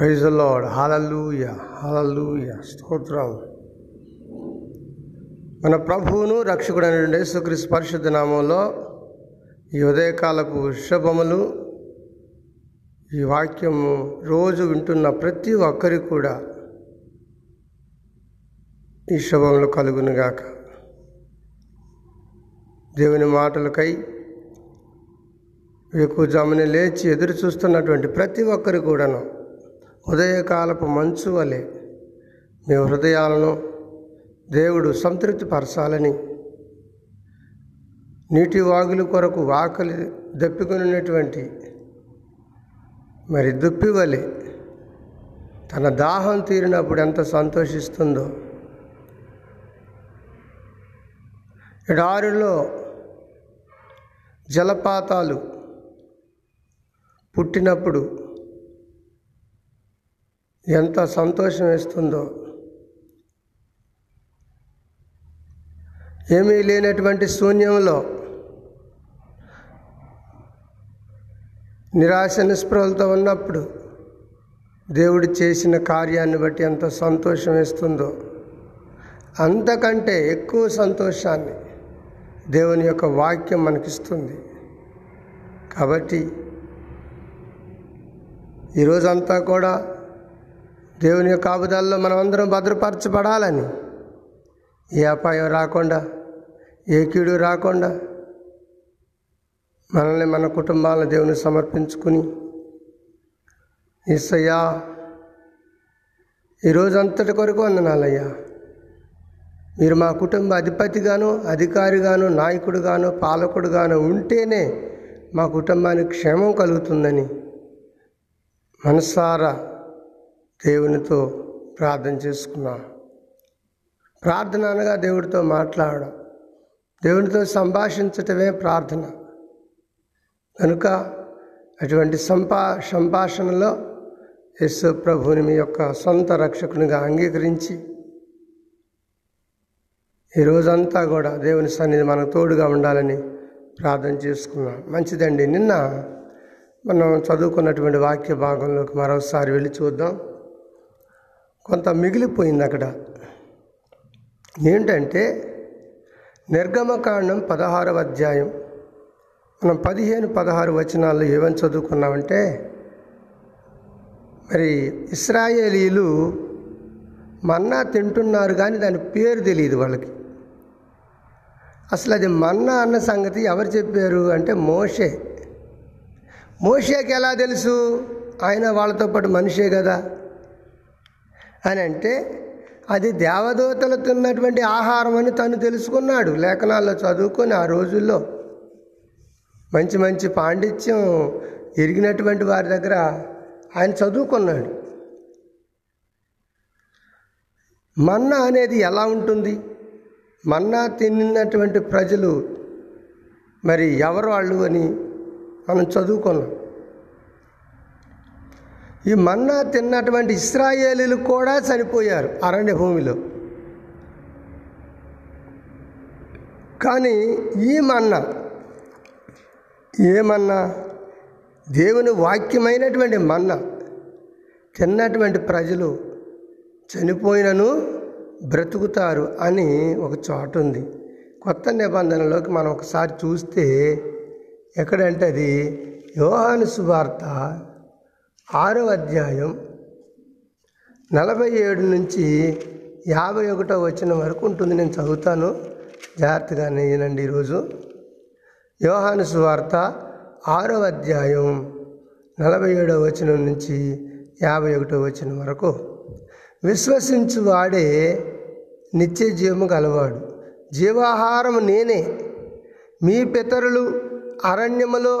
Praise the lord. Hallelujah, hallelujah, స్తోత్రం. మన ప్రభువును రక్షకుడైనటువంటి యేసుక్రీస్తు పరిశుద్ధ నామంలో ఈ ఉదయకాలపు శుభములు. ఈ వాక్యము రోజు వింటున్న ప్రతి ఒక్కరికి కూడా ఈ శుభములు కలుగునుగాక. దేవుని మాటలకై వేకుజామున లేచి ఎదురు చూస్తున్నటువంటి ప్రతి ఒక్కరు కూడాను ఉదయకాలపు మంచు వలె మీ హృదయాలను దేవుడు సంతృప్తిపరచాలని, నీటి వాగుల కొరకు వాకలి దప్పికొనినటువంటి మరి దుప్పి వలె తన దాహం తీరినప్పుడు ఎంత సంతోషిస్తుందో, ఎడారిలో జలపాతాలు పుట్టినప్పుడు ఎంత సంతోషం వేస్తుందో, ఏమీ లేనటువంటి శూన్యంలో నిరాశ నిస్పృహలతో ఉన్నప్పుడు దేవుడు చేసిన కార్యాన్ని బట్టి ఎంత సంతోషం వేస్తుందో, అంతకంటే ఎక్కువ సంతోషాన్ని దేవుని యొక్క వాక్యం మనకిస్తుంది. కాబట్టి ఈరోజంతా కూడా దేవుని యొక్క ఆపదల్లో మనమందరం భద్రపరచబడాలని, ఏ అపాయం రాకుండా, ఏ కీడు రాకుండా మనల్ని మన కుటుంబాలను దేవునికి సమర్పించుకుని, యేసయ్యా ఈరోజంతటి కొరకు వందనాలయ్యా, మీరు మా కుటుంబ అధిపతిగాను, అధికారిగాను, నాయకుడుగాను, పాలకుడుగాను ఉంటేనే మా కుటుంబానికి క్షేమం కలుగుతుందని మనసారా దేవునితో ప్రార్థన చేసుకున్నాం. ప్రార్థన అనగా దేవుడితో మాట్లాడడం, దేవునితో సంభాషించటమే ప్రార్థన కనుక అటువంటి సంభాషణలో యేసు ప్రభువుని మీ యొక్క సొంత రక్షకునిగా అంగీకరించి ఈరోజంతా కూడా దేవుని సన్నిధి మనకు తోడుగా ఉండాలని ప్రార్థన చేసుకున్నాం. మంచిదండి, నిన్న మనం చదువుకున్నటువంటి వాక్య భాగంలోకి మరోసారి వెళ్ళి చూద్దాం. కొంత మిగిలిపోయింది అక్కడ. ఏంటంటే నిర్గమకాండం 16వ అధ్యాయం మనం 15-16 వచనాల్లో ఏమని చదువుకున్నామంటే, మరి ఇశ్రాయేలీలు మన్నా తింటున్నారు కానీ దాని పేరు తెలియదు వాళ్ళకి. అసలు అది మన్నా అన్న సంగతి ఎవరు చెప్పారు అంటే మోషే. మోషేకి ఎలా తెలుసు? ఆయన వాళ్ళతో పాటు మనిషే కదా. అని అంటే అది దేవదూతలు తిన్నటువంటి ఆహారం అని తను తెలుసుకున్నాడు. లేఖనాల్లో చదువుకొని ఆ రోజుల్లో మంచి మంచి పాండిత్యం ఎరిగినటువంటి వారి దగ్గర ఆయన చదువుకున్నాడు. మన్నా అనేది ఎలా ఉంటుంది, మన్నా తిన్నటువంటి ప్రజలు మరి ఎవరు వాళ్ళు అని మనం చదువుకున్నాం. ఈ మన్నా తిన్నటువంటి ఇశ్రాయేలీలు కూడా చనిపోయారు అరణ్య భూమిలో. కానీ ఈ మన్నా ఏమన్నా, దేవుని వాక్యమైనటువంటి మన్నా తిన్నటువంటి ప్రజలు చనిపోయినను బ్రతుకుతారు అని ఒక చోట ఉంది. కొత్త నిబంధనలోకి మనం ఒకసారి చూస్తే ఎక్కడంటే అది యోహాను సువార్త 6వ అధ్యాయం 47-51వ వచనం వరకు ఉంటుంది. నేను చదువుతాను, జాగ్రత్తగానే వినండి. ఈరోజు యోహాను సువార్త 6వ అధ్యాయం 47వ వచనం నుంచి 51వ వచనం వరకు. విశ్వసించువాడే నిత్య జీవము గలవాడు, జీవాహారము నేనే, మీ పితరులు అరణ్యములో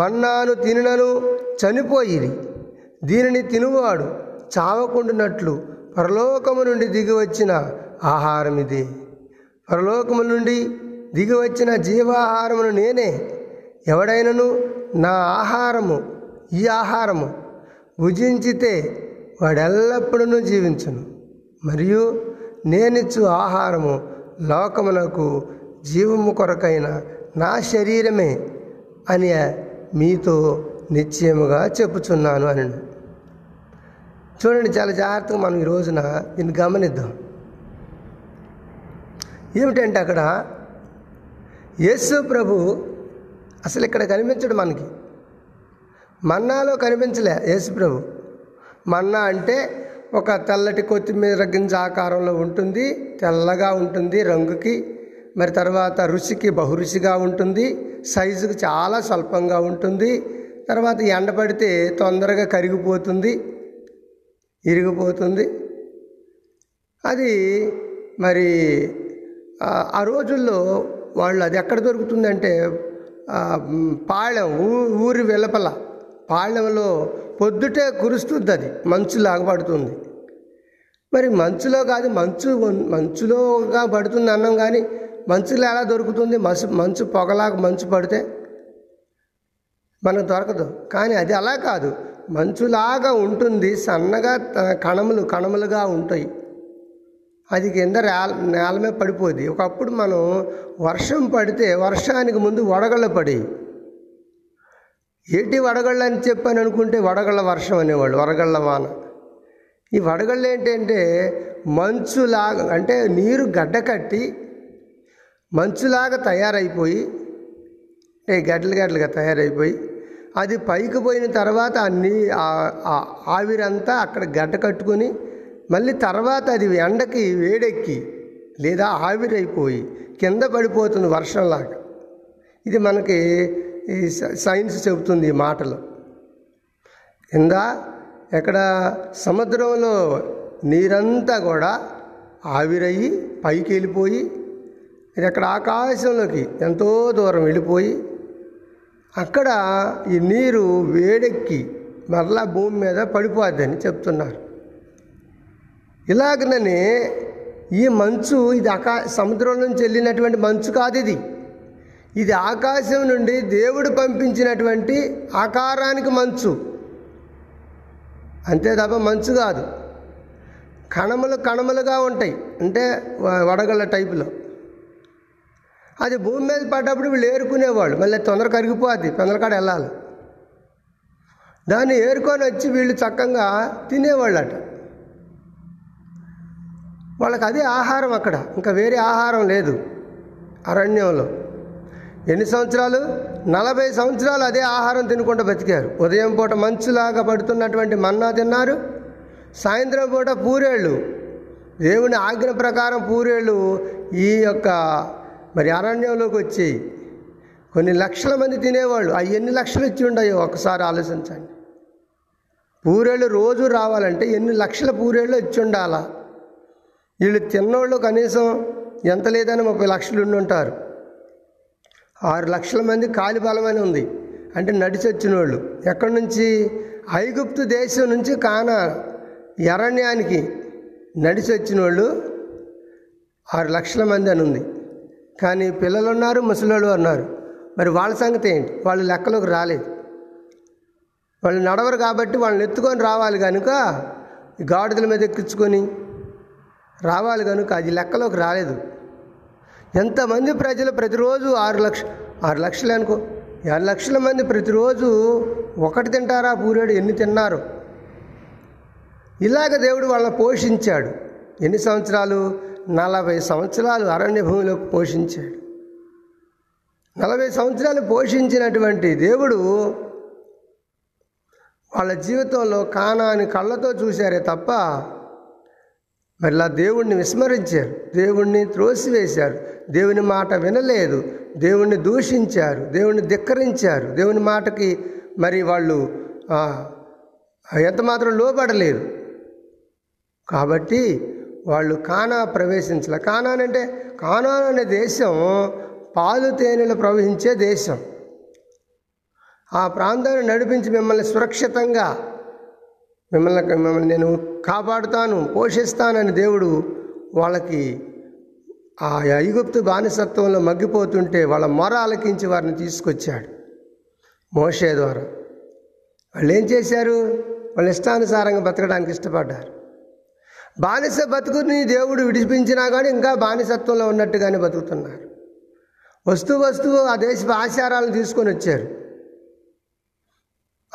మన్నాను తినను చనిపోయిరి, దీనిని తినువాడు చావకుండునట్లు పరలోకము నుండి దిగివచ్చిన ఆహారం ఇది, పరలోకము నుండి దిగివచ్చిన జీవాహారమును నేనే, ఎవడైనను నా ఆహారము, ఈ ఆహారము భుజించితే వాడెల్లప్పుడూ జీవించును, మరియు నేనిచ్చు ఆహారము లోకమునకు జీవము కొరకైన నా శరీరమే అని మీతో నిశ్చయముగా చెప్పుచున్నాను అని. చూడండి, చాలా జాగ్రత్తగా మనం ఈ రోజున దీన్ని గమనిద్దాం. ఏమిటంటే అక్కడ యేసు ప్రభు అసలు ఇక్కడ కనిపించడు. మనకి మన్నాలో కనిపించలే యేసు ప్రభు. మన్నా అంటే ఒక తెల్లటి కొత్తిమీర గింజ ఆకారంలో ఉంటుంది, తెల్లగా ఉంటుంది రంగుకి, మరి తర్వాత రుచికి బహురుచిగా ఉంటుంది, సైజుకు చాలా స్వల్పంగా ఉంటుంది, తర్వాత ఎండపడితే తొందరగా కరిగిపోతుంది, ఇరిగిపోతుంది. అది మరి ఆ రోజుల్లో వాళ్ళు అది ఎక్కడ దొరుకుతుందంటే పాళెం, ఊరి వెలుపల పాళెంలో పొద్దుటే కురుస్తుంది, అది మంచులాగా పడుతుంది. మరి మంచులో కాదు, మంచులోగా పడుతుంది అన్నాం, కానీ మంచులో ఎలా దొరుకుతుంది? మంచు పొగలాగా మంచు పడితే మనకు దొరకదు. కానీ అది అలా కాదు, మంచులాగా ఉంటుంది, సన్నగా కణములుగా ఉంటాయి, అది కింద నేల మీద పడిపోద్ది. ఒకప్పుడు మనం వర్షం పడితే వర్షానికి ముందు వడగళ్ళ పడి, ఏటి వడగళ్ళు అని చెప్పాను అనుకుంటే వడగళ్ళ వర్షం అనేవాళ్ళు, వడగళ్ళ వాన. ఈ వడగళ్ళు ఏంటంటే మంచులాగా, అంటే నీరు గడ్డ కట్టి మంచులాగా తయారైపోయి, గడ్డలుగా తయారైపోయి, అది పైకి పోయిన తర్వాత ఆవిరంతా అక్కడ గడ్డ కట్టుకొని, మళ్ళీ తర్వాత అది ఎండకి వేడెక్కి లేదా ఆవిరైపోయి కింద పడిపోతుంది వర్షంలాగా. ఇది మనకి ఈ సైన్స్ చెబుతుంది ఈ మాటలు. కింద ఎక్కడ సముద్రంలో నీరంతా కూడా ఆవిరయ్యి పైకి వెళ్ళిపోయి, ఇది అక్కడ ఆకాశంలోకి ఎంతో దూరం వెళ్ళిపోయి, అక్కడ ఈ నీరు వేడెక్కి మరలా భూమి మీద పడిపోద్దని చెప్తున్నారు. ఇలాగనే ఈ మంచు, ఇది సముద్రం నుంచి వెళ్ళినటువంటి మంచు కాదు, ఇది ఆకాశం నుండి దేవుడు పంపించినటువంటి ఆకారానికి మంచు, అంతే తప్ప మంచు కాదు. కణములుగా ఉంటాయి, అంటే వడగళ్ళ టైపులో. అది భూమి మీద పడ్డప్పుడు వీళ్ళు ఏరుకునేవాళ్ళు, మళ్ళీ తొందర కరిగిపోద్ది, తొందరకాడ వెళ్ళాలి. దాన్ని ఏరుకొని వచ్చి వీళ్ళు చక్కగా తినేవాళ్ళట. వాళ్ళకి అదే ఆహారం, అక్కడ ఇంకా వేరే ఆహారం లేదు అరణ్యంలో. ఎన్ని సంవత్సరాలు? 40 సంవత్సరాలు అదే ఆహారం తినకుండా బతికారు. ఉదయం పూట మంచులాగా పడుతున్నటువంటి మన్నా తిన్నారు, సాయంత్రం పూట పూరేళ్ళు, దేవుని ఆజ్ఞ ప్రకారం పూరేళ్ళు ఈ యొక్క మరి అరణ్యంలోకి వచ్చి కొన్ని 1,00,000 మంది తినేవాళ్ళు. అవి ఎన్ని లక్షలు ఇచ్చి ఉండయో ఒకసారి ఆలోచించండి. పూరేళ్ళు రోజు రావాలంటే 8 లక్షల పూరేళ్ళు ఇచ్చి ఉండాలా? వీళ్ళు తిన్నోళ్ళు కనీసం ఎంత లేదని 30 లక్షలు ఉండుంటారు. 6 లక్షల మంది కాలి బలమని ఉంది, అంటే నడిచొచ్చిన వాళ్ళు. ఎక్కడి నుంచి? ఐగుప్తు దేశం నుంచి కానా అరణ్యానికి నడిచొచ్చిన వాళ్ళు 6 లక్షల మంది అని ఉంది. కానీ పిల్లలు ఉన్నారు, ముసలోళ్ళు ఉన్నారు. మరి వాళ్ళ సంగతి ఏంటి? వాళ్ళు లెక్కలోకి రాలేదు, వాళ్ళు నడవరు కాబట్టి వాళ్ళని ఎత్తుకొని రావాలి కనుక గాడిదల మీద ఎక్కించుకొని రావాలి కనుక అది లెక్కలోకి రాలేదు. ఎంతమంది ప్రజలు ప్రతిరోజు 6 లక్షలు అనుకో, 6 లక్షల మంది ప్రతిరోజు ఒకటి తింటారా? పూరేడు ఎన్ని తిన్నారు? ఇలాగ దేవుడు వాళ్ళని పోషించాడు. ఎన్ని సంవత్సరాలు? 40 సంవత్సరాలు అరణ్య భూమిలో పోషించాడు. 40 సంవత్సరాలు పోషించినటువంటి దేవుడు వాళ్ళ జీవితంలో కానాని కళ్ళతో చూశారే తప్ప మళ్ళా దేవుణ్ణి విస్మరించారు, దేవుణ్ణి త్రోసివేశారు, దేవుని మాట వినలేదు, దేవుణ్ణి దూషించారు, దేవుణ్ణి ధిక్కరించారు, దేవుని మాటకి మరి వాళ్ళు ఎంతమాత్రం లోబడలేదు. కాబట్టి వాళ్ళు కానా ప్రవేశించలే. కానానంటే, కానా అనే దేశం పాలు తేనెలు ప్రవహించే దేశం. ఆ ప్రాంతాన్ని నడిపించి మిమ్మల్ని సురక్షితంగా మిమ్మల్ని నేను కాపాడుతాను, పోషిస్తానని దేవుడు వాళ్ళకి ఆ ఐగుప్తు బానిసత్వంలో మగ్గిపోతుంటే వాళ్ళ మొర ఆలకించి వారిని తీసుకొచ్చాడు మోషే ద్వారా. వాళ్ళు ఏం చేశారు? వాళ్ళు ఇష్టానుసారంగా బతకడానికి ఇష్టపడ్డారు. బానిస బతుకుని దేవుడు విడిపించినా కానీ ఇంకా బానిసత్వంలో ఉన్నట్టుగానే బతుకుతున్నారు. వస్తువు ఆ దేశపు ఆచారాలను తీసుకొని వచ్చారు,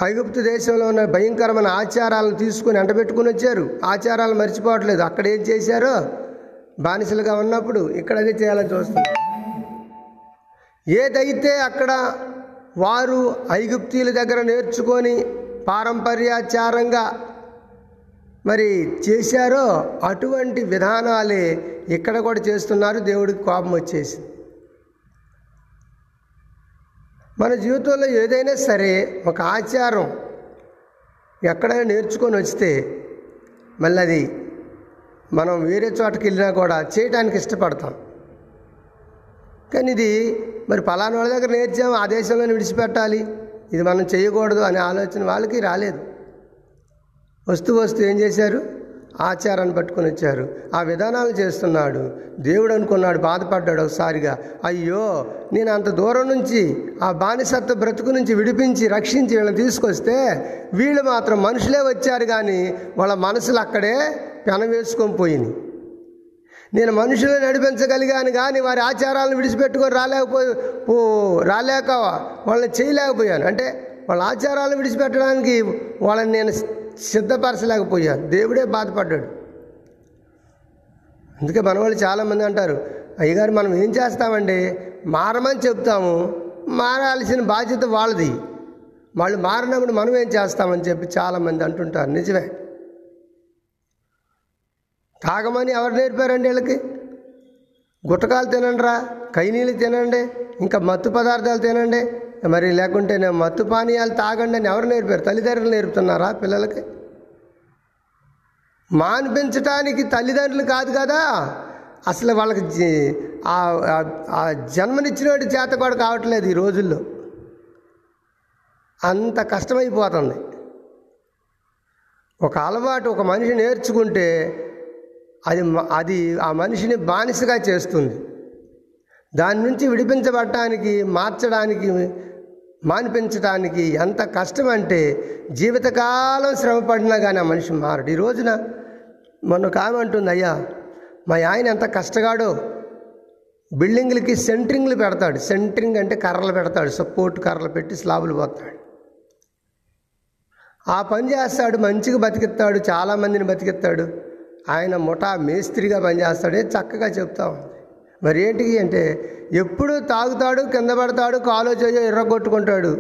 ఐగుప్తు దేశంలో ఉన్న భయంకరమైన ఆచారాలను తీసుకుని అంటబెట్టుకుని వచ్చారు. ఆచారాలు మర్చిపోవట్లేదు. అక్కడ ఏం చేశారో బానిసలుగా ఉన్నప్పుడు ఇక్కడ అదే చేయాలని చూస్తున్నారు. ఏదైతే అక్కడ వారు ఐగుప్తీయుల దగ్గర నేర్చుకొని పారంపర్యాచారంగా మరి చేశారో అటువంటి విధానాలే ఇక్కడ కూడా చేస్తున్నారు. దేవుడికి కోపం వచ్చేసింది. మన జీవితంలో ఏదైనా సరే ఒక ఆచారం ఎక్కడైనా నేర్చుకొని వస్తే మళ్ళీ అది మనం వేరే చోటకి వెళ్ళినా కూడా చేయడానికి ఇష్టపడతాం. కానీ ఇది మరి పలానా వాళ్ళ దగ్గర నేర్చాము, ఆ దేశంలోనే విడిచిపెట్టాలి, ఇది మనం చేయకూడదు అనే ఆలోచన వాళ్ళకి రాలేదు. వస్తూ వస్తూ ఏం చేశారు? ఆచారాన్ని పట్టుకొని వచ్చారు. ఆ విధానాలు చేస్తున్నాడు. దేవుడు అనుకున్నాడు, బాధపడ్డాడు ఒకసారిగా, అయ్యో నేను అంత దూరం నుంచి ఆ బానిసత్వ బ్రతుకు నుంచి విడిపించి రక్షించి వీళ్ళని తీసుకొస్తే వీళ్ళు మాత్రం మనుషులే వచ్చారు, కానీ వాళ్ళ మనసులు అక్కడే పెనవేసుకొని పోయింది. నేను మనుషులను నడిపించగలిగాను కానీ వారి ఆచారాలను విడిచిపెట్టుకొని రాలేక వాళ్ళని చేయలేకపోయాను. అంటే వాళ్ళ ఆచారాలను విడిచిపెట్టడానికి వాళ్ళని నేను సిద్ధపరచలేకపోయాను. దేవుడే బాధపడ్డాడు. అందుకే మన వాళ్ళు చాలామంది అంటారు, అయ్యగారు మనం ఏం చేస్తామండి, మారమని చెప్తాము, మారాల్సిన బాధ్యత వాళ్ళది, వాళ్ళు మారినప్పుడు మనం ఏం చేస్తామని చెప్పి చాలామంది అంటుంటారు. నిజమే. తాగమని ఎవరు నేర్పారండి వీళ్ళకి? గుట్టకాలు తినండి రా, కైనీళ్ళు తినండి, ఇంకా మత్తు పదార్థాలు తినండి, మరి లేకుంటే నేను మత్తు పానీయాలు తాగండి అని ఎవరు నేర్పారు? తల్లిదండ్రులు నేర్పుతున్నారా పిల్లలకి? మాన్పించడానికి తల్లిదండ్రులు కాదు కదా, అసలు వాళ్ళకి ఆ జన్మనిచ్చిన వాటి చేత కూడా కావట్లేదు. ఈ రోజుల్లో అంత కష్టమైపోతుంది. ఒక అలవాటు ఒక మనిషి నేర్చుకుంటే అది ఆ మనిషిని బానిసగా చేస్తుంది. దాని నుంచి విడిపించబడటానికి, మార్చడానికి, మాన్పించడానికి ఎంత కష్టం అంటే జీవితకాలం శ్రమ పడినా కానీ ఆ మనిషి మారడు. ఈ రోజున మొన్నొక ఆమె అంటుంది, అయ్యా మా ఆయన ఎంత కష్టగాడో, బిల్డింగ్లకి సెంట్రింగ్లు పెడతాడు. సెంట్రింగ్ అంటే కర్రలు పెడతాడు, సపోర్ట్ కర్రలు పెట్టి స్లాబులు పోతాడు. ఆ పని చేస్తాడు, మంచిగా బతికిస్తాడు, చాలామందిని బతికిస్తాడు. ఆయన ముఠా మేస్త్రిగా పనిచేస్తాడే చక్కగా చెప్తా ఉంది. మరి ఏంటికి అంటే ఎప్పుడు తాగుతాడు, కింద పడతాడు, కాలో చేయో ఎర్రగొట్టుకుంటాడు.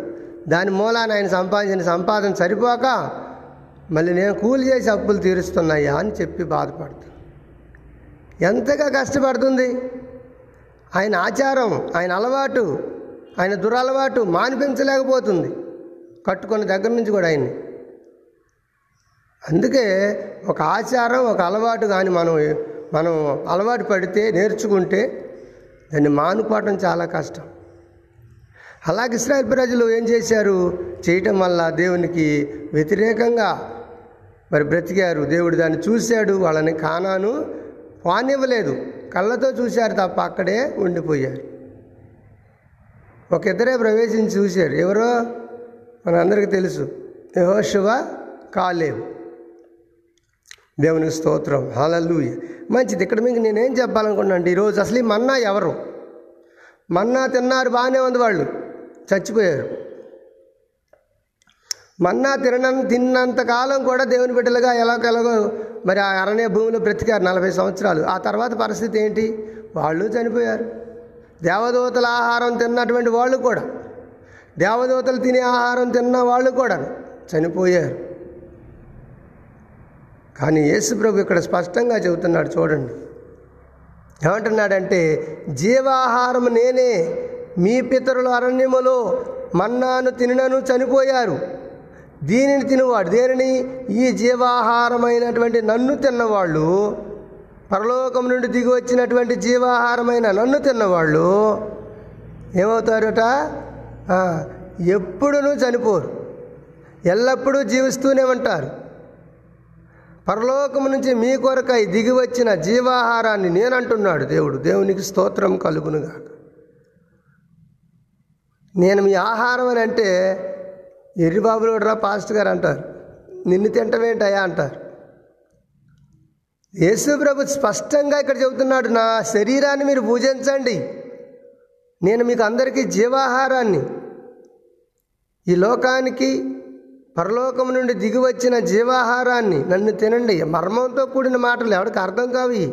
దాని మూలాన ఆయన సంపాదించిన సంపాదన సరిపోక మళ్ళీ నేను కూలి చేసి అప్పులు తీరుస్తున్నాయా అని చెప్పి బాధపడుతుంది. ఎంతగా కష్టపడుతుంది. ఆయన ఆచారం, ఆయన అలవాటు, ఆయన దురలవాటు మానిపించలేకపోతుంది కట్టుకున్న దగ్గర నుంచి కూడా ఆయన్ని. అందుకే ఒక ఆచారం ఒక అలవాటు కానీ మనం అలవాటు పడితే, నేర్చుకుంటే దాన్ని మానుకోవటం చాలా కష్టం. అలాగే ఇశ్రాయేలు ప్రజలు ఏం చేశారు? చేయటం వల్ల దేవునికి వ్యతిరేకంగా మరి బ్రతికారు. దేవుడు దాన్ని చూశాడు, వాళ్ళని కానాను పానివ్వలేదు. కళ్ళతో చూశారు తప్ప అక్కడే ఉండిపోయారు. ఒక ఇద్దరే ప్రవేశించి చూశారు. ఎవరో మనందరికీ తెలుసు, యెహోషువ, కాలేబు. దేవునికి స్తోత్రం, హల్లెలూయా. మంచిది. ఇక్కడ మీకు నేనేం చెప్పాలనుకున్నానంటే, ఈరోజు అసలు ఈ మన్నా ఎవరు? మన్నా తిన్నారు, బాగానే ఉంది, వాళ్ళు చచ్చిపోయారు. మన్నా తిన్నంతకాలం కూడా దేవుని బిడ్డలుగా ఎలాగెలాగో మరి ఆ అరణ్య భూమిలో బ్రతికారు 40 సంవత్సరాలు. ఆ తర్వాత పరిస్థితి ఏంటి? వాళ్ళు చనిపోయారు. దేవదూతల ఆహారం తిన్నటువంటి వాళ్ళు కూడా, దేవదూతలు తినే ఆహారం తిన్న వాళ్ళు కూడా చనిపోయారు. కానీ యేసు ప్రభు ఇక్కడ స్పష్టంగా చెబుతున్నాడు, చూడండి ఏమంటున్నాడంటే, జీవాహారం నేనే, మీ పితరుల అరణ్యములో మన్నాను తినను చనిపోయారు. దీనిని తినవాడు, దేనిని? ఈ జీవాహారమైనటువంటి నన్ను తిన్నవాళ్ళు, పరలోకం నుండి దిగి వచ్చినటువంటి జీవాహారమైన నన్ను తిన్నవాళ్ళు ఏమవుతారట? ఎప్పుడూ చనిపోరు, ఎల్లప్పుడూ జీవిస్తూనే ఉంటారు. పరలోకము నుంచి మీ కొరకై దిగి వచ్చిన జీవాహారాన్ని నేనంటున్నాడు దేవుడు. దేవునికి స్తోత్రం కలుగునుగాక. నేను మీ ఆహారం అని అంటే, ఎర్రిబాబులు రా పాస్టర్ గారు అంటారు, నిన్ను తింటమేంటయా అంటారు. యేసు ప్రభు స్పష్టంగా ఇక్కడ చెబుతున్నాడు, నా శరీరాన్ని మీరు పూజించండి, నేను మీకు అందరికీ జీవాహారాన్ని, ఈ లోకానికి పరలోకం నుండి దిగివచ్చిన జీవాహారాన్ని నన్ను తినండి. మర్మంతో కూడిన మాటలు, ఎవరికి అర్థం కావి.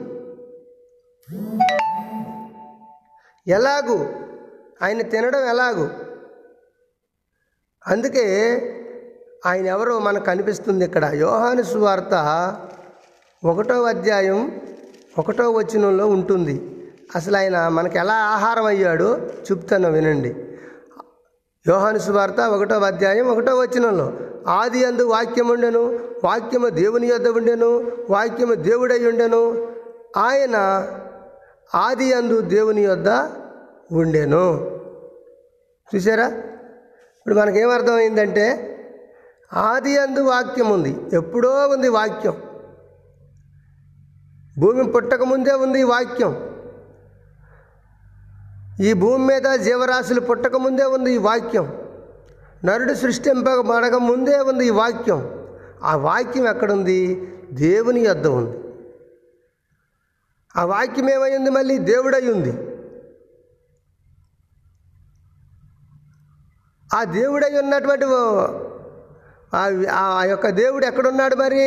ఎలాగూ ఆయన తినడం ఎలాగూ. అందుకే ఆయన ఎవరో మనకు కనిపిస్తుంది. ఇక్కడ యోహాను సువార్త 1వ అధ్యాయం 1వ వచనంలో ఉంటుంది. అసలు ఆయన మనకు ఎలా ఆహారం అయ్యాడో చెప్తాను, వినండి. యోహాను సువార్త 1వ అధ్యాయం 1వ వచనంలో ఆది అందు వాక్యం ఉండెను, వాక్యము దేవుని యొద్ద ఉండెను, వాక్యము దేవుడై ఉండెను, ఆయన ఆది అందు దేవుని యొద్ద ఉండెను. చూసారా, ఇప్పుడు మనకేమర్థమైందంటే ఆది అందు వాక్యం ఉంది, ఎప్పుడో ఉంది వాక్యం, భూమి పుట్టకముందే ఉంది వాక్యం, ఈ భూమి మీద జీవరాశులు పుట్టకముందే ఉంది ఈ వాక్యం, నరుడు సృష్టింపబడక ముందే ఉంది ఈ వాక్యం. ఆ వాక్యం ఎక్కడుంది? దేవుని యొద్ద ఉంది. ఆ వాక్యం ఏమైంది? మళ్ళీ దేవుడై ఉంది. ఆ దేవుడై ఉన్నటువంటి ఆ యొక్క దేవుడు ఎక్కడున్నాడు? మరి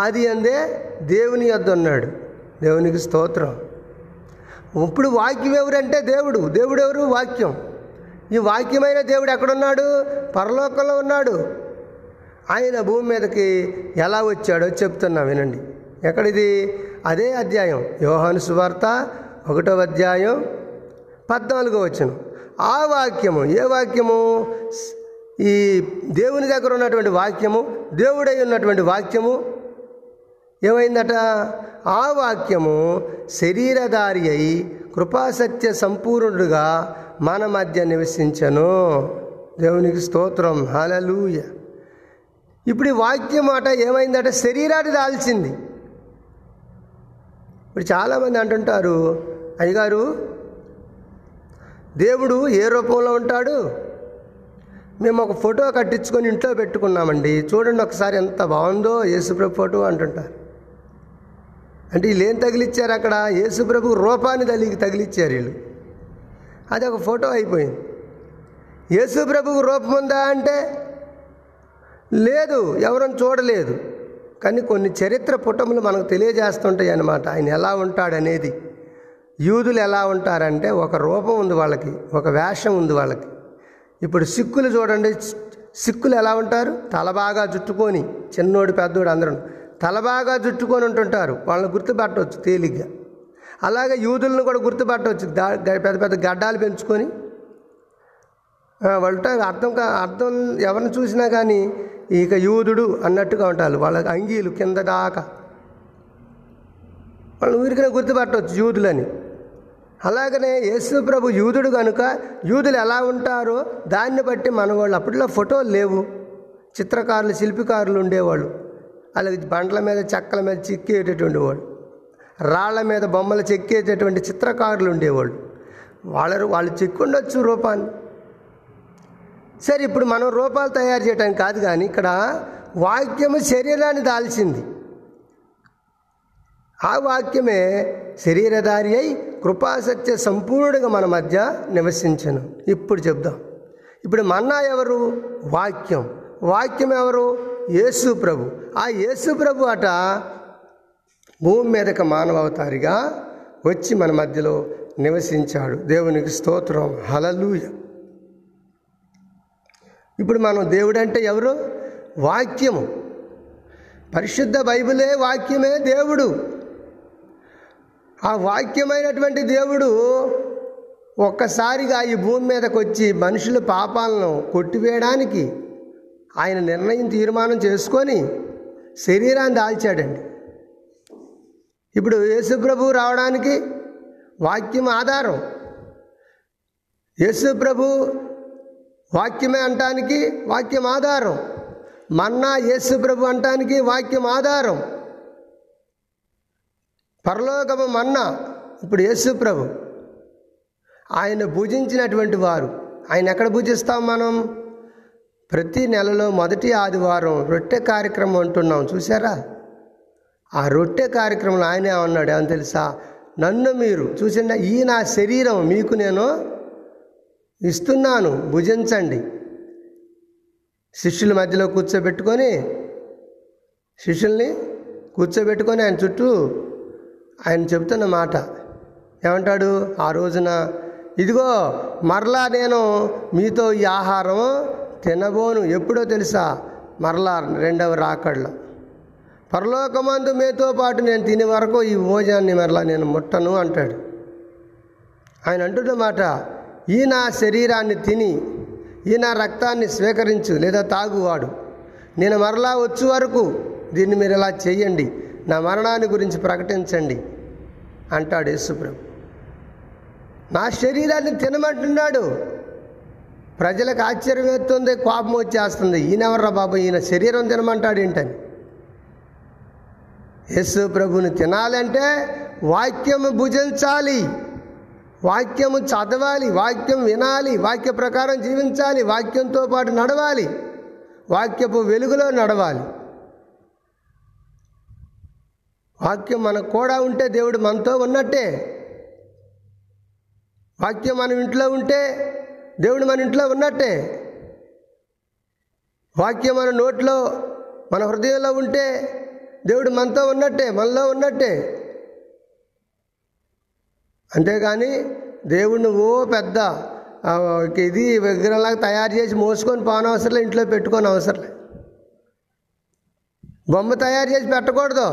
ఆది అందే దేవుని యొద్ద ఉన్నాడు. దేవునికి స్తోత్రం. ఇప్పుడు వాక్యం ఎవరంటే దేవుడు, దేవుడు ఎవరు? వాక్యం. ఈ వాక్యమైన దేవుడు ఎక్కడున్నాడు? పరలోకంలో ఉన్నాడు. ఆయన భూమి మీదకి ఎలా వచ్చాడో చెప్తున్నా, వినండి. ఎక్కడిది? అదే అధ్యాయం, యోహాను సువార్త 1వ అధ్యాయం 14వ వచనం. ఆ వాక్యము, ఏ వాక్యము? ఈ దేవుని దగ్గర ఉన్నటువంటి వాక్యము, దేవుడై ఉన్నటువంటి వాక్యము ఏమైందట? ఆ వాక్యము శరీరధారి అయి కృపాసత్య సంపూర్ణుడుగా మన మధ్య నివసించను. దేవునికి స్తోత్రం, హల్లెలూయ. ఇప్పుడు ఈ వాక్యం మాట ఏమైందట? శరీరాన్ని దాల్చింది. ఇప్పుడు చాలామంది అంటుంటారు, అయ్యగారు దేవుడు ఏ రూపంలో ఉంటాడు? మేము ఒక ఫోటో కట్టించుకొని ఇంట్లో పెట్టుకున్నామండి, చూడండి ఒకసారి ఎంత బాగుందో యేసుప్రభు ఫోటో అంటుంటారు. అంటే వీళ్ళు ఏం తగిలిచ్చారు? అక్కడ యేసుప్రభు రూపాన్ని తగిలిచ్చారు వీళ్ళు. అది ఒక ఫోటో అయిపోయింది. యేసుప్రభుకు రూపం ఉందా అంటే లేదు, ఎవరని చూడలేదు. కానీ కొన్ని చరిత్ర పుటములు మనకు తెలియజేస్తుంటాయి అన్నమాట, ఆయన ఎలా ఉంటాడనేది. యూదులు ఎలా ఉంటారంటే ఒక రూపం ఉంది వాళ్ళకి, ఒక వేషం ఉంది వాళ్ళకి. ఇప్పుడు సిక్కులు చూడండి, సిక్కులు ఎలా ఉంటారు? తల బాగా జుట్టుకొని, చిన్నోడు పెద్దోడు అందరూ తల బాగా జుట్టుకొని ఉంటుంటారు, వాళ్ళని గుర్తుపట్టవచ్చు తేలిగ్గా. అలాగే యూదులను కూడా గుర్తుపట్టవచ్చు, పెద్ద పెద్ద గడ్డాలు పెంచుకొని వాళ్ళు ఉంటారు. అర్థం ఎవరిని చూసినా కానీ ఇక యూదుడు అన్నట్టుగా ఉంటారు. వాళ్ళ అంగీలు కింద దాకా, వాళ్ళని ఊరికనే గుర్తుపట్టవచ్చు యూదులని. అలాగనే యేసు ప్రభు యూదుడు కనుక యూదులు ఎలా ఉంటారో దాన్ని బట్టి మనవాళ్ళు, అప్పట్లో ఫోటోలు లేవు, చిత్రకారులు శిల్పికారులు ఉండేవాళ్ళు. అలాగే బండ్ల మీద చెక్కల మీద చెక్కేటటువంటి వాళ్ళు, రాళ్ల మీద బొమ్మలు చెక్కేటటువంటి చిత్రకారులు ఉండేవాళ్ళు. వాళ్ళు చెక్కుండొచ్చు రూపాన్ని. సరే, ఇప్పుడు మనం రూపాలు తయారు చేయడానికి కాదు, కానీ ఇక్కడ వాక్యము శరీరాన్ని దాల్చింది. ఆ వాక్యమే శరీరధారి అయి కృపాసత్య సంపూర్ణుడిగా మన మధ్య నివసించను. ఇప్పుడు చెప్దాం, ఇప్పుడు మన్నా ఎవరు? వాక్యం. వాక్యం ఎవరు? యేసు ప్రభు. ఆ యేసు ప్రభు అట భూమి మీదకి మానవతారిగా వచ్చి మన మధ్యలో నివసించాడు. దేవునికి స్తోత్రం, హల్లెలూయా. ఇప్పుడు మనం దేవుడు అంటే ఎవరు? వాక్యము. పరిశుద్ధ బైబిలే, వాక్యమే దేవుడు. ఆ వాక్యమైనటువంటి దేవుడు ఒక్కసారిగా ఈ భూమి మీదకు వచ్చి మనుషుల పాపాలను కొట్టివేయడానికి ఆయన తీర్మానం చేసుకొని శరీరాన్ని దాల్చాడండి. ఇప్పుడు యేసుప్రభు రావడానికి వాక్యం ఆధారం. యేసుప్రభు వాక్యమే అనటానికి వాక్యం ఆధారం. మన్నా యేసుప్రభు అనటానికి వాక్యం ఆధారం. పరలోకము మన్నా ఇప్పుడు యేసుప్రభు. ఆయన భుజించినటువంటి వారు, ఆయన ఎక్కడ భుజిస్తాం మనం? ప్రతి నెలలో మొదటి ఆదివారం రొట్టె కార్యక్రమం అంటున్నాం, చూసారా? ఆ రొట్టె కార్యక్రమంలో ఆయనే అన్నాడు, ఏమని తెలుసా? నన్ను మీరు చూసిందా, ఈ నా శరీరం మీకు నేను ఇస్తున్నాను, భుజించండి. శిష్యుల మధ్యలో కూర్చోబెట్టుకొని ఆయన చుట్టూ ఆయన చెబుతున్న మాట ఏమంటాడు? ఆ రోజున ఇదిగో మరలా నేను మీతో ఈ ఆహారం తినబోను. ఎప్పుడో తెలుసా? మరలా రెండవ రాకడలో పరలోకమందు మీతో పాటు నేను తినే వరకు ఈ భోజనాన్ని మరలా నేను ముట్టను అంటాడు. ఆయన అంటున్నమాట, ఈ నా శరీరాన్ని తిని ఈ నా రక్తాన్ని స్వీకరించు లేదా తాగువాడు, నేను మరలా వచ్చే వరకు దీన్ని మీరు ఇలా చేయండి, నా మరణాన్ని గురించి ప్రకటించండి అంటాడు యేసుప్రభు. నా శరీరాన్ని తినమంటున్నాడు. ప్రజలకు ఆశ్చర్యం వేస్తుంది, కోపం వచ్చేస్తుంది. ఈయనెవర్రా బాబు, ఈయన శరీరం తినమంటాడు ఏంటని. యేసు ప్రభుని తినాలంటే వాక్యము భుజించాలి, వాక్యము చదవాలి, వాక్యం వినాలి, వాక్య ప్రకారం జీవించాలి, వాక్యంతో పాటు నడవాలి, వాక్యపు వెలుగులో నడవాలి. వాక్యం మనకు కూడా ఉంటే దేవుడు మనతో ఉన్నట్టే. వాక్యం మన ఇంట్లో ఉంటే దేవుడు మన ఇంట్లో ఉన్నట్టే. వాక్యం మన నోట్లో మన హృదయంలో ఉంటే దేవుడు మనతో ఉన్నట్టే, మనలో ఉన్నట్టే. అంతేగాని దేవుడు నువ్వు పెద్ద ఇది విగ్రహంలాగా తయారు చేసి మోసుకొని పోనవసరం, ఇంట్లో పెట్టుకోని అవసరం, బొమ్మ తయారు చేసి పెట్టకూడదు.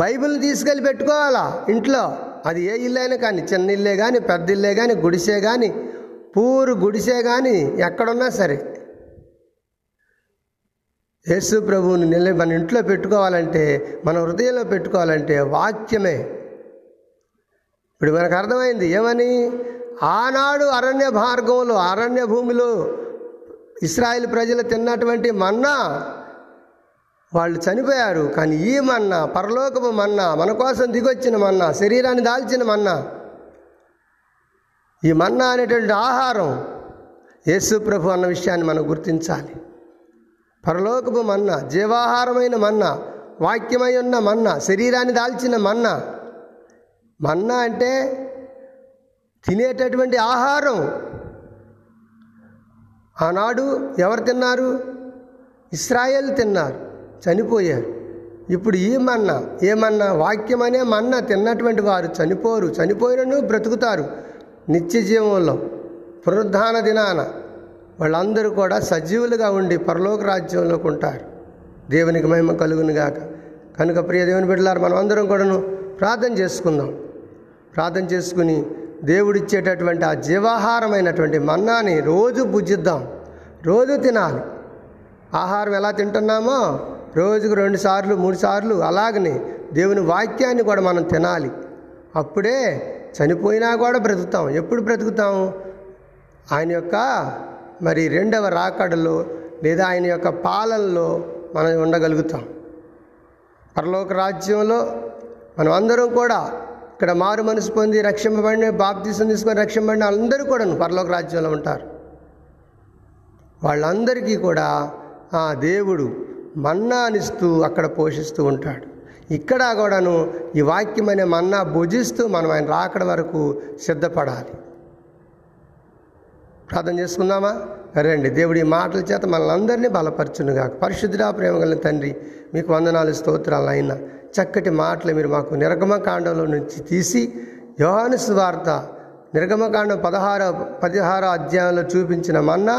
బైబిల్ని తీసుకెళ్ళి పెట్టుకోవాలా ఇంట్లో. అది ఏ ఇల్లు అయినా కానీ, చిన్న ఇల్లే కానీ, పెద్ద ఇల్లే కానీ, గుడిసే కానీ, పూరు గుడిసే కానీ, ఎక్కడున్నా సరే యేసు ప్రభువుని మన ఇంట్లో పెట్టుకోవాలంటే, మన హృదయంలో పెట్టుకోవాలంటే వాక్యమే. ఇప్పుడు మనకు అర్థమైంది ఏమని? ఆనాడు అరణ్య మార్గంలో, అరణ్య భూమిలో ఇశ్రాయేలు ప్రజలు తిన్నటువంటి మన్నా, వాళ్ళు చనిపోయారు. కానీ ఈ మన్నా, పరలోకపు మన్నా, మన కోసం దిగొచ్చిన మన్నా, శరీరాన్ని దాల్చిన మన్నా, ఈ మన్నా అనేటువంటి ఆహారం యేసు ప్రభు అన్న విషయాన్ని మనం గుర్తించాలి. పరలోకపు మన్నా, జీవాహారమైన మన్నా, వాక్యమై ఉన్న మన్నా, శరీరాన్ని దాల్చిన మన్నా. మన్నా అంటే తినేటటువంటి ఆహారం. ఆనాడు ఎవరు తిన్నారు? ఇశ్రాయేల్ తిన్నారు, చనిపోయారు. ఇప్పుడు ఈ మన్నా, ఏమన్నా? వాక్యమనే మన్నా తిన్నటువంటి వారు చనిపోరు, చనిపోయినను బ్రతుకుతారు. నిత్య జీవంలో పునరుద్ధాన దినాన వాళ్ళందరూ కూడా సజీవులుగా ఉండి పరలోక రాజ్యంలోకి ఉంటారు. దేవునికి మహిమ కలుగును గాక. కనుక ప్రియ దేవుని బిడ్డలారా, మనం అందరం కూడాను ప్రార్థన చేసుకుందాం. ప్రార్థన చేసుకుని దేవుడిచ్చేటటువంటి ఆ జీవాహారమైనటువంటి మన్నాని రోజు భుజిద్దాం, రోజు తినాలి. ఆహారం ఎలా తింటున్నామో రోజుకు 2 సార్లు 3 సార్లు అలాగనే దేవుని వాక్యాన్ని కూడా మనం తినాలి. అప్పుడే చనిపోయినా కూడా బ్రతుకుతాం. ఎప్పుడు బ్రతుకుతాం? ఆయన యొక్క మరి రెండవ రాకడలో లేదా ఆయన యొక్క పాలనలో మనం ఉండగలుగుతాం. పరలోక రాజ్యంలో మనం అందరం కూడా ఇక్కడ మారు మనసు పొంది రక్షింపబడిన, బాప్తీసం తీసుకొని రక్షింపబడిన వాళ్ళందరూ కూడా పరలోక రాజ్యంలో ఉంటారు. వాళ్ళందరికీ కూడా ఆ దేవుడు మన్నానిస్తూ అక్కడ పోషిస్తూ ఉంటాడు. ఇక్కడ కూడాను ఈ వాక్యం అనే మన్నా భుజిస్తూ మనం ఆయన రాకడ వరకు సిద్ధపడాలి. ప్రార్థన చేసుకుందామా? రండి. దేవుడి మాటల చేత మనల్ని అందరినీ బలపరచునుగా. పరిశుద్ధుడా, ప్రేమ కలిగిన తండ్రి, మీకు వందనాలు, స్తోత్రాలు. అయినా చక్కటి మాటలు మీరు మాకు నిర్గమకాండంలో నుంచి తీసి యోహాను సువార్త నిర్గమకాండం 16వ అధ్యాయంలో చూపించిన మన్నా,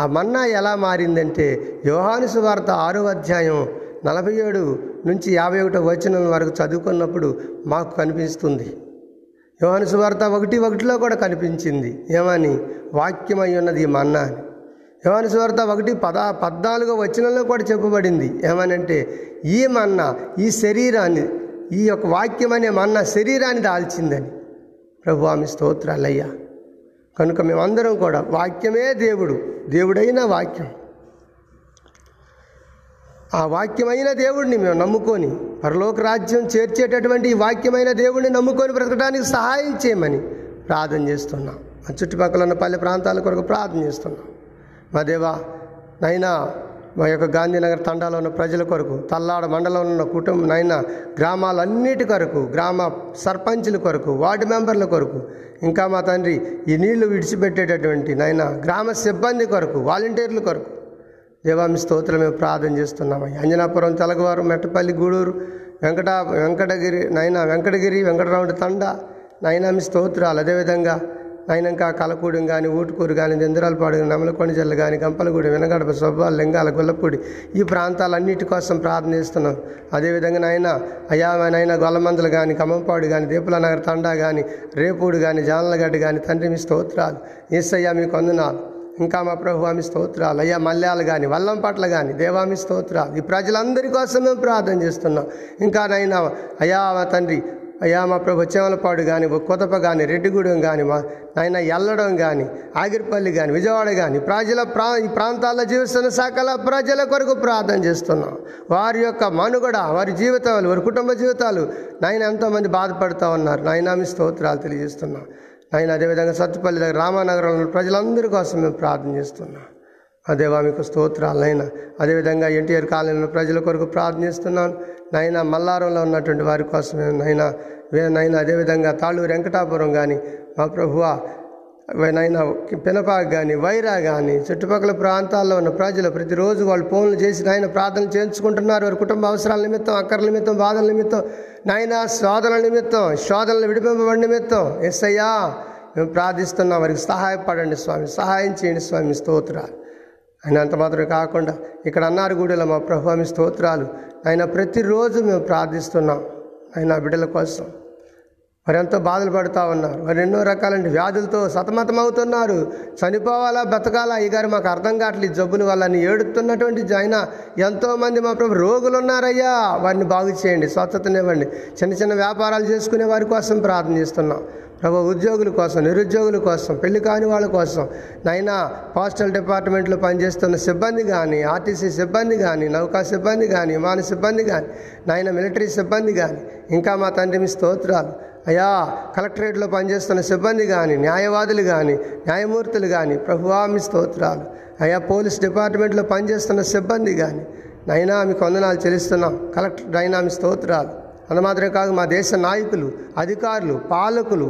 ఆ మన్నా ఎలా మారిందంటే యోహాను సువార్త 6వ అధ్యాయం 47 నుంచి 51వ వచనం వరకు చదువుకున్నప్పుడు మాకు కనిపిస్తుంది. యోహాను సువార్త 1:1 కూడా కనిపించింది ఏమని? వాక్యమై ఉన్నది ఈ మన్నా అని. యోహాను సువార్త 1:14 కూడా చెప్పబడింది ఏమనంటే ఈ మన్నా ఈ శరీరాన్ని, ఈ యొక్క వాక్యం అనే మన్నా శరీరాన్ని దాల్చిందని. ప్రభువా, మీ స్తోత్రాలయ్యా. కనుక మేమందరం కూడా వాక్యమే దేవుడు, దేవుడైన వాక్యం, ఆ వాక్యమైన దేవుడిని మేము నమ్ముకొని పరలోక రాజ్యం చేర్చేటటువంటి ఈ వాక్యమైన దేవుడిని నమ్ముకొని బ్రతకడానికి సహాయం చేయమని ప్రార్థన చేస్తున్నాం. ఆ చుట్టుపక్కల ఉన్న పల్లె ప్రాంతాల కొరకు ప్రార్థన చేస్తున్నాం. మా దేవా నైనా, మా యొక్క గాంధీనగర్ తండాలో ఉన్న ప్రజల కొరకు, తల్లాడ మండలంలో ఉన్న కుటుంబనైనా గ్రామాలన్నిటి కొరకు, గ్రామ సర్పంచుల కొరకు, వార్డు మెంబర్ల కొరకు, ఇంకా మా తండ్రి ఈ నీళ్లు విడిచిపెట్టేటటువంటి నైనా గ్రామ సిబ్బంది కొరకు, వాలంటీర్ల కొరకు దేవామి స్తోత్రం మేము ప్రార్థన చేస్తున్నాము. అంజనాపురం, తెలగవారు, మెట్టపల్లి, గూడూరు, వెంకటగిరి నైనా వెంకటగిరి వెంకటరాముడి తండ నైనామి స్తోత్రాలు. అదేవిధంగా నైనంక కలకూడెం కానీ, ఊటుకూరు కానీ, దిందరాలపాడు, నమలకొండ జిల్లా కానీ, గంపలగూడి, వెనగడప, సొబ్బాల, లింగాల, గొల్లపూడి ఈ ప్రాంతాలన్నిటి కోసం ప్రార్థన చేస్తున్నాం. అదేవిధంగా నాయన అయావైనా గొల్లమందలు కానీ, ఖమ్మంపాడు కానీ, దీపుల నగర్ తండా కానీ, రేపూడు కానీ, జానలగడ్డ కానీ తండ్రి మీ స్తోత్రాలు. ఏసయ్యా మీ కొందనాలు. ఇంకా మా ప్రభు ఆమె స్తోత్రాలు. అయ్యా మల్యాలు కానీ, వల్లం పట్ల కానీ దేవామి స్తోత్రాలు. ఈ ప్రజలందరి కోసం మేము ప్రార్థన చేస్తున్నాం. ఇంకా నైనా అయా మా తండ్రి అయ్యా మా ప్రభు చేమలపాడు కానీ, కొతప కానీ, రెడ్డిగూడెం కానీ, మా నాయన ఎల్లడం కానీ, ఆగిరిపల్లి కానీ, విజయవాడ కానీ ఈ ప్రాంతాల్లో జీవిస్తున్న సకల ప్రజల కొరకు ప్రార్థన చేస్తున్నాం. వారి యొక్క మనుగడ, వారి జీవితాలు, వారి కుటుంబ జీవితాలు నాయన ఎంతోమంది బాధపడుతూ ఉన్నారు. నాయనామి స్తోత్రాలు తెలియజేస్తున్నాం. నాయన అదేవిధంగా సత్తుపల్లి దగ్గర రామానగరంలో ప్రజలందరి కోసం మేము ప్రార్థన చేస్తున్నాం. అదేవా మీకు స్తోత్రాలైనా. అదేవిధంగా ఎన్టీఆర్ కాలనీలో ప్రజల కొరకు ప్రార్థన చేస్తున్నాను. నైనా మల్లారంలో ఉన్నటువంటి వారి కోసమే నైనా నైనా అదేవిధంగా తాళూరు, వెంకటాపురం కానీ, మా ప్రభువా నైనా పినపాకు కానీ, వైరా కానీ చుట్టుపక్కల ప్రాంతాల్లో ఉన్న ప్రజలు ప్రతిరోజు వాళ్ళు ఫోన్లు చేసి నాయన ప్రార్థనలు చేయించుకుంటున్నారు. వారి కుటుంబ అవసరాల నిమిత్తం, అక్కర్ల నిమిత్తం, బాధల నిమిత్తం, నాయన శోధనల నిమిత్తం, శోధనలు విడిపింపబడి నిమిత్తం ఎస్సయ్యా మేము ప్రార్థిస్తున్నాం. వారికి సహాయపడండి స్వామి, సహాయం చేయండి స్వామి స్తోత్రాలు. ఆయన అంత మాత్రమే కాకుండా ఇక్కడ అన్నారగూడెలో మా ప్రభు ఆమె స్తోత్రాలు. ఆయన ప్రతిరోజు మేము ప్రార్థిస్తున్నాం ఆయన బిడ్డల కోసం. వారు ఎంతో బాధలు పడుతూ ఉన్నారు. వారు ఎన్నో రకాలైన వ్యాధులతో సతమతం అవుతున్నారు. చనిపోవాలా బతకాలా అయ్యగారు మాకు అర్థం కావట్లేదు జబ్బుల వల్ల అని ఏడుతున్నటువంటి ఆయన ఎంతోమంది మా ప్రభు రోగులు ఉన్నారయ్యా, వారిని బాగు చేయండి, స్వస్థతనివ్వండి. చిన్న చిన్న వ్యాపారాలు చేసుకునే వారి కోసం ప్రార్థన చేస్తున్నాం ప్రభు. ఉద్యోగుల కోసం, నిరుద్యోగుల కోసం, పెళ్లి కాని వాళ్ళ కోసం, నైనా పోస్టల్ డిపార్ట్మెంట్లో పనిచేస్తున్న సిబ్బంది కానీ, ఆర్టీసీ సిబ్బంది కానీ, నౌకా సిబ్బంది కానీ, విమాన సిబ్బంది కానీ, నైనా మిలిటరీ సిబ్బంది కానీ, ఇంకా మా తండ్రి మీ స్తోత్రాలు. అయ్యా కలెక్టరేట్లో పనిచేస్తున్న సిబ్బంది కానీ, న్యాయవాదులు కానీ, న్యాయమూర్తులు కానీ ప్రభువా మీ స్తోత్రాలు. అయ్యా పోలీస్ డిపార్ట్మెంట్లో పనిచేస్తున్న సిబ్బంది కానీ నైనా మీ కొందనాలు చెల్లిస్తున్నాం. కలెక్టర్ నైనా మీ స్తోత్రాలు. అందుమాత్రమే కాదు మా దేశ నాయకులు, అధికారులు, పాలకులు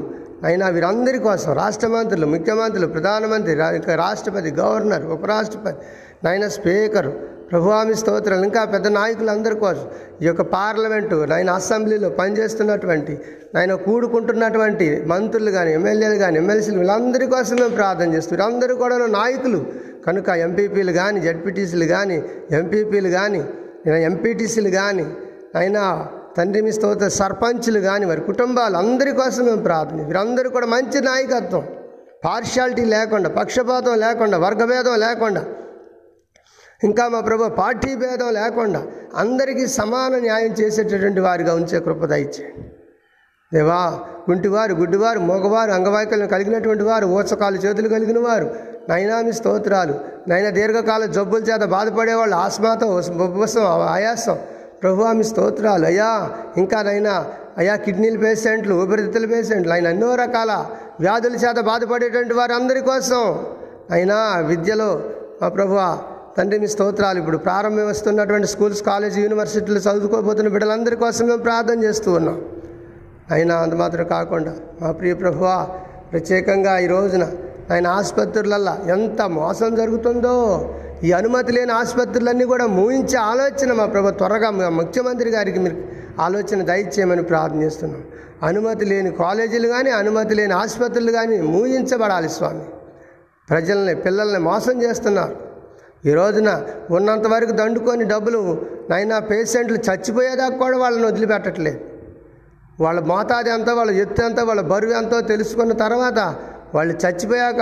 అయినా వీరందరి కోసం, రాష్ట్ర మంత్రులు, ముఖ్యమంత్రులు, ప్రధానమంత్రి, రాష్ట్రపతి, గవర్నర్, ఉపరాష్ట్రపతి, నైనా స్పీకర్ ప్రభువామి స్తోత్రాలు. ఇంకా పెద్ద నాయకులందరి కోసం ఈ యొక్క పార్లమెంటు నైనా అసెంబ్లీలో పనిచేస్తున్నటువంటి నైనా కూడుకుంటున్నటువంటి మంత్రులు కానీ, ఎమ్మెల్యేలు కానీ, ఎమ్మెల్సీలు వీళ్ళందరి కోసం మేము ప్రార్థన చేస్తున్నాం. వీరందరూ కూడా నాయకులు కనుక ఎంపీపీలు కానీ, జడ్పీటీసీలు కానీ, ఎంపీపీలు కానీ, ఎంపీటీసీలు కానీ, అయినా తండ్రి మీ స్తోత్ర సర్పంచులు కానీ, వారి కుటుంబాలు అందరి కోసం మేము ప్రార్థన. వీరందరూ కూడా మంచి నాయకత్వం, పార్షాలిటీ లేకుండా, పక్షపాతం లేకుండా, వర్గభేదం లేకుండా, ఇంకా మా ప్రభు పార్టీ భేదం లేకుండా అందరికీ సమాన న్యాయం చేసేటటువంటి వారిగా ఉంచే కృప దయచేయండి దేవా. గుంటివారు, గుడ్డివారు, మగవారు, అంగవైకల్యం కలిగినటువంటి వారు, ఊచకాలు చేతులు కలిగిన వారు నైనా మీ స్తోత్రాలు. నైనా దీర్ఘకాల జబ్బుల చేత బాధపడేవాళ్ళు, ఆస్మాతో, ఉపవాసం, ఆయాసం ప్రభువా మీ స్తోత్రాలు. అయ్యా ఇంకా నైనా అయ్యా కిడ్నీల పేషెంట్లు, ఊపిరితిత్తుల పేషెంట్లు, ఆయన ఎన్నో రకాల వ్యాధుల చేత బాధపడేటువంటి వారి అందరి కోసం అయినా విద్యలో మా ప్రభువా తండ్రి మీ స్తోత్రాలు. ఇప్పుడు ప్రారంభం వస్తున్నటువంటి స్కూల్స్, కాలేజీ, యూనివర్సిటీలు చదువుకోబోతున్న బిడ్డలందరి కోసం మేము ప్రార్థన చేస్తూ ఉన్నాం. అయినా అంతమాత్రం కాకుండా మా ప్రియ ప్రభువా ప్రత్యేకంగా ఈ రోజున ఆయన ఆసుపత్రులల్లా ఎంత మోసం జరుగుతుందో, ఈ అనుమతి లేని ఆసుపత్రులన్నీ కూడా మూయించే ఆలోచన మా ప్రభు త్వరగా ముఖ్యమంత్రి గారికి మీరు ఆలోచన దయచేయమని ప్రార్థన చేస్తున్నాం. అనుమతి లేని కాలేజీలు కానీ, అనుమతి లేని ఆసుపత్రులు కానీ మూయించబడాలి స్వామి. ప్రజల్ని, పిల్లల్ని మోసం చేస్తున్నారు. ఈ రోజున ఉన్నంత వరకు దండుకొని డబ్బులు నైనా పేషెంట్లు చచ్చిపోయేదాకా కూడా వాళ్ళని వదిలిపెట్టట్లేదు. వాళ్ళ మోతాదు ఎంత, వాళ్ళ ఎత్తు ఎంత, వాళ్ళ బరువు ఎంతో తెలుసుకున్న తర్వాత వాళ్ళు చచ్చిపోయాక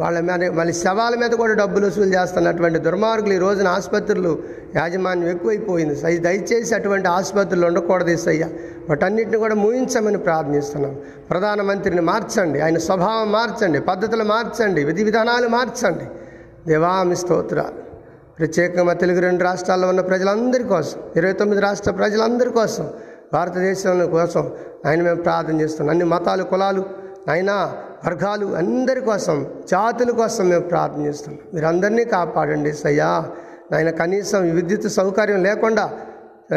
వాళ్ళ మీద, వాళ్ళ శవాల మీద కూడా డబ్బులు వసూలు చేస్తున్నటువంటి దుర్మార్గులు ఈ రోజున ఆసుపత్రులు యాజమాన్యం ఎక్కువైపోయింది. దయచేసి అటువంటి ఆసుపత్రులు ఉండకూడదు ఏసయ్యా. వాటన్నిటిని కూడా మూయించమని ప్రార్థిస్తున్నాం. ప్రధానమంత్రిని మార్చండి, ఆయన స్వభావం మార్చండి, పద్ధతులు మార్చండి, విధి విధానాలు మార్చండి దేవామి స్తోత్రాలు. ప్రత్యేకంగా తెలుగు రెండు రాష్ట్రాల్లో ఉన్న ప్రజలందరి కోసం, 29 రాష్ట్ర ప్రజలందరి కోసం, భారతదేశం కోసం ఆయన మేము ప్రార్థన చేస్తున్నాం. అన్ని మతాలు, కులాలు, అయినా వర్గాలు, అందరి కోసం, జాతుల కోసం మేము ప్రార్థన చేస్తున్నాం. మీరందరినీ కాపాడండి సయ్యా. ఆయన కనీసం విద్యుత్ సౌకర్యం లేకుండా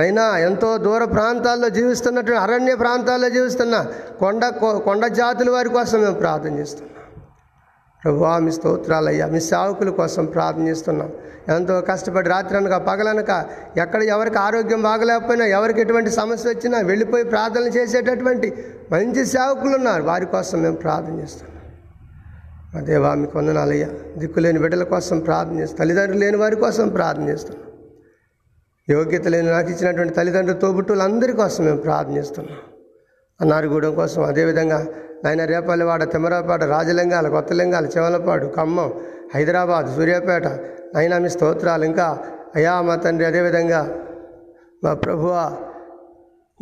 అయినా ఎంతో దూర ప్రాంతాల్లో జీవిస్తున్నట్టు అరణ్య ప్రాంతాల్లో జీవిస్తున్న కొండ జాతుల వారి కోసం మేము ప్రార్థన చేస్తున్నాం. ప్రభువా, మీ స్తోత్రాలయ్యా, మీ సేవకుల కోసం ప్రార్థన చేస్తున్నాం. ఎంతో కష్టపడి రాత్రనక పగలనక ఎక్కడ ఎవరికి ఆరోగ్యం బాగలేకపోయినా, ఎవరికి ఎటువంటి సమస్య వచ్చినా వెళ్ళిపోయి ప్రార్థన చేసేటటువంటి మంచి సేవకులు ఉన్నారు. వారి కోసం మేము ప్రార్థన చేస్తున్నాం. మా దేవా, మీకు వందనాలయ్యా. దిక్కులేని బిడ్డల కోసం ప్రార్థన చేస్తాం. తల్లిదండ్రులు లేని వారి కోసం ప్రార్థన చేస్తున్నాం. యోగ్యత లేని నాకు ఇచ్చినటువంటి తల్లిదండ్రులు, తోబుట్టువులు అందరి కోసం మేము ప్రార్థన చేస్తున్నాం. అన్నారగూడెం కోసం, అదేవిధంగా నాయన రేపల్లివాడ, తిమ్మరాపాడు, రాజలింగాల, కొత్తలింగాల, చెమలపాడు, ఖమ్మం, హైదరాబాద్, సూర్యాపేట నాయన మీ స్తోత్రాలు. ఇంకా అయా మా తండ్రి, అదేవిధంగా మా ప్రభువా,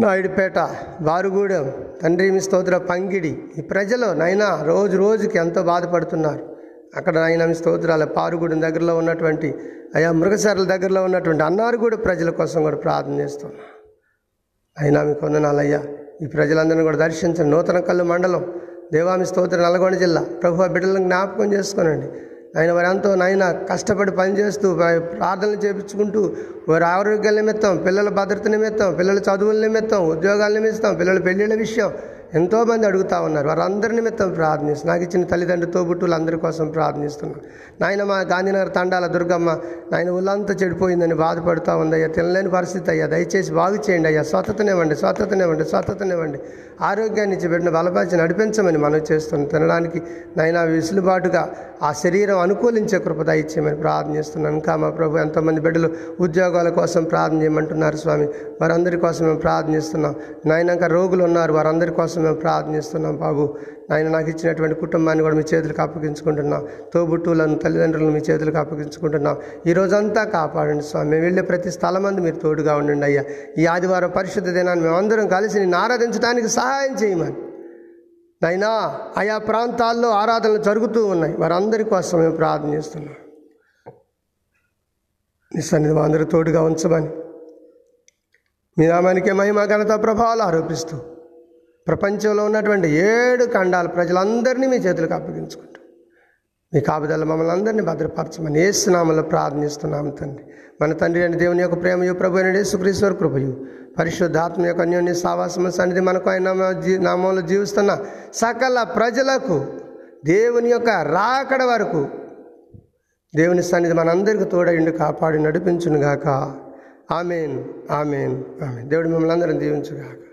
నాయుడుపేట, బారుగూడెం తండ్రి మీ స్తోత్ర, పంగిడి ఈ ప్రజలు నాయన రోజు రోజుకి ఎంతో బాధపడుతున్నారు. అక్కడ నాయన మీ స్తోత్రాలు. పారుగూడెం దగ్గరలో ఉన్నటువంటి అయా మృగసర్ల దగ్గరలో ఉన్నటువంటి అన్నారగూడెం ప్రజల కోసం కూడా ప్రార్థన చేస్తున్నా. అయినా మీకు వందనాలయ్యా. ఈ ప్రజలందరినీ కూడా దర్శించండి. నూతన కళ్ళు మండలం, దేవామి స్తోత్ర, నల్గొండ జిల్లా ప్రభువా, బిడ్డలను జ్ఞాపకం చేసుకోనండి. ఆయన వారు ఎంతో నాయన కష్టపడి పనిచేస్తూ ప్రార్థనలు చేయించుకుంటూ వారి ఆరోగ్యాల నిమిత్తం, పిల్లల భద్రత నిమిత్తం, పిల్లల చదువుల నిమిత్తం, ఉద్యోగాల నిమిత్తం, పిల్లల పెళ్ళిళ్ళ విషయం ఎంతోమంది అడుగుతూ ఉన్నారు. వారందరి నిమిత్తం ప్రార్థనిస్తున్నాను. నాకు ఇచ్చిన తల్లిదండ్రులు, తోబుట్టువులు అందరి కోసం ప్రార్థనిస్తున్నాను. నాయన మా గాంధీనగర్ తండాల దుర్గమ్మ నాయన ఒళ్ళంతా చెడిపోయిందని బాధపడుతూ ఉందయ్యా. తినలేని పరిస్థితి అయ్యా, దయచేసి బాగు చేయండి అయ్యా. స్వతనివ్వండి. ఆరోగ్యాన్ని ఇచ్చి బిడ్డను బలపరిచి నడిపించమని మనం చేస్తున్నాం. తినడానికి నాయన విసులుబాటుగా ఆ శరీరం అనుకూలించే కృప దయచేయమని ప్రార్థనిస్తున్నాను. ఇంకా మా ప్రభు ఎంతోమంది బిడ్డలు ఉద్యోగాల కోసం ప్రార్థన చేయమంటున్నారు స్వామి. వారందరి కోసం మేము ప్రార్థనిస్తున్నాం నాయన. ఇంకా రోగులు ఉన్నారు, వారందరి కోసం మేము ప్రార్థనిస్తున్నాం బాబు. నాయన నాకు ఇచ్చినటువంటి కుటుంబాన్ని కూడా మీ చేతులకు అప్పగించుకుంటున్నాం. తోబుట్టువులను, తల్లిదండ్రులను మీ చేతులకు అప్పగించుకుంటున్నాం. ఈ రోజంతా కాపాడండి స్వామి. మేము వెళ్ళే ప్రతి స్థలం అందు మీరు తోడుగా ఉండండి అయ్యా. ఈ ఆదివారం పరిశుద్ధ దినాన్ని మేమందరం కలిసి నిన్ను ఆరాధించడానికి సహాయం చేయమని నాయనా. ఆయా ప్రాంతాల్లో ఆరాధనలు జరుగుతూ ఉన్నాయి. వారందరి కోసం మేము ప్రార్థన చేస్తున్నాం. నీ సన్నిధి అందరూ తోడుగా ఉంచమని మీ నామానికే మహిమ, ఘనత, ప్రభావాలు ఆరోపిస్తూ ప్రపంచంలో ఉన్నటువంటి 7 ఖండాల ప్రజలందరినీ మీ చేతులకు అప్పగించుకుంటాం. మీ కాపుదల మమ్మల్ని అందరినీ భద్రపరచమని యేసు నామములో ప్రార్థనిస్తున్నాము తండ్రి. మన తండ్రి అయిన దేవుని యొక్క ప్రేమయు, ప్రభు అయిన యేసుక్రీస్తు వారి కృపయు, పరిశుద్ధాత్మ యొక్క అన్యోన్య సావాసము సన్నిధి మనకు ఆయన నామంలో జీవిస్తున్న సకల ప్రజలకు దేవుని యొక్క రాకడ వరకు దేవుని సన్నిధి మనందరికీ తోడయుండి కాపాడి నడిపించునుగాక. ఆమేన్, ఆమేన్, ఆమేన్. దేవుడు మిమ్మల్ని అందరిని దీవించుగాక.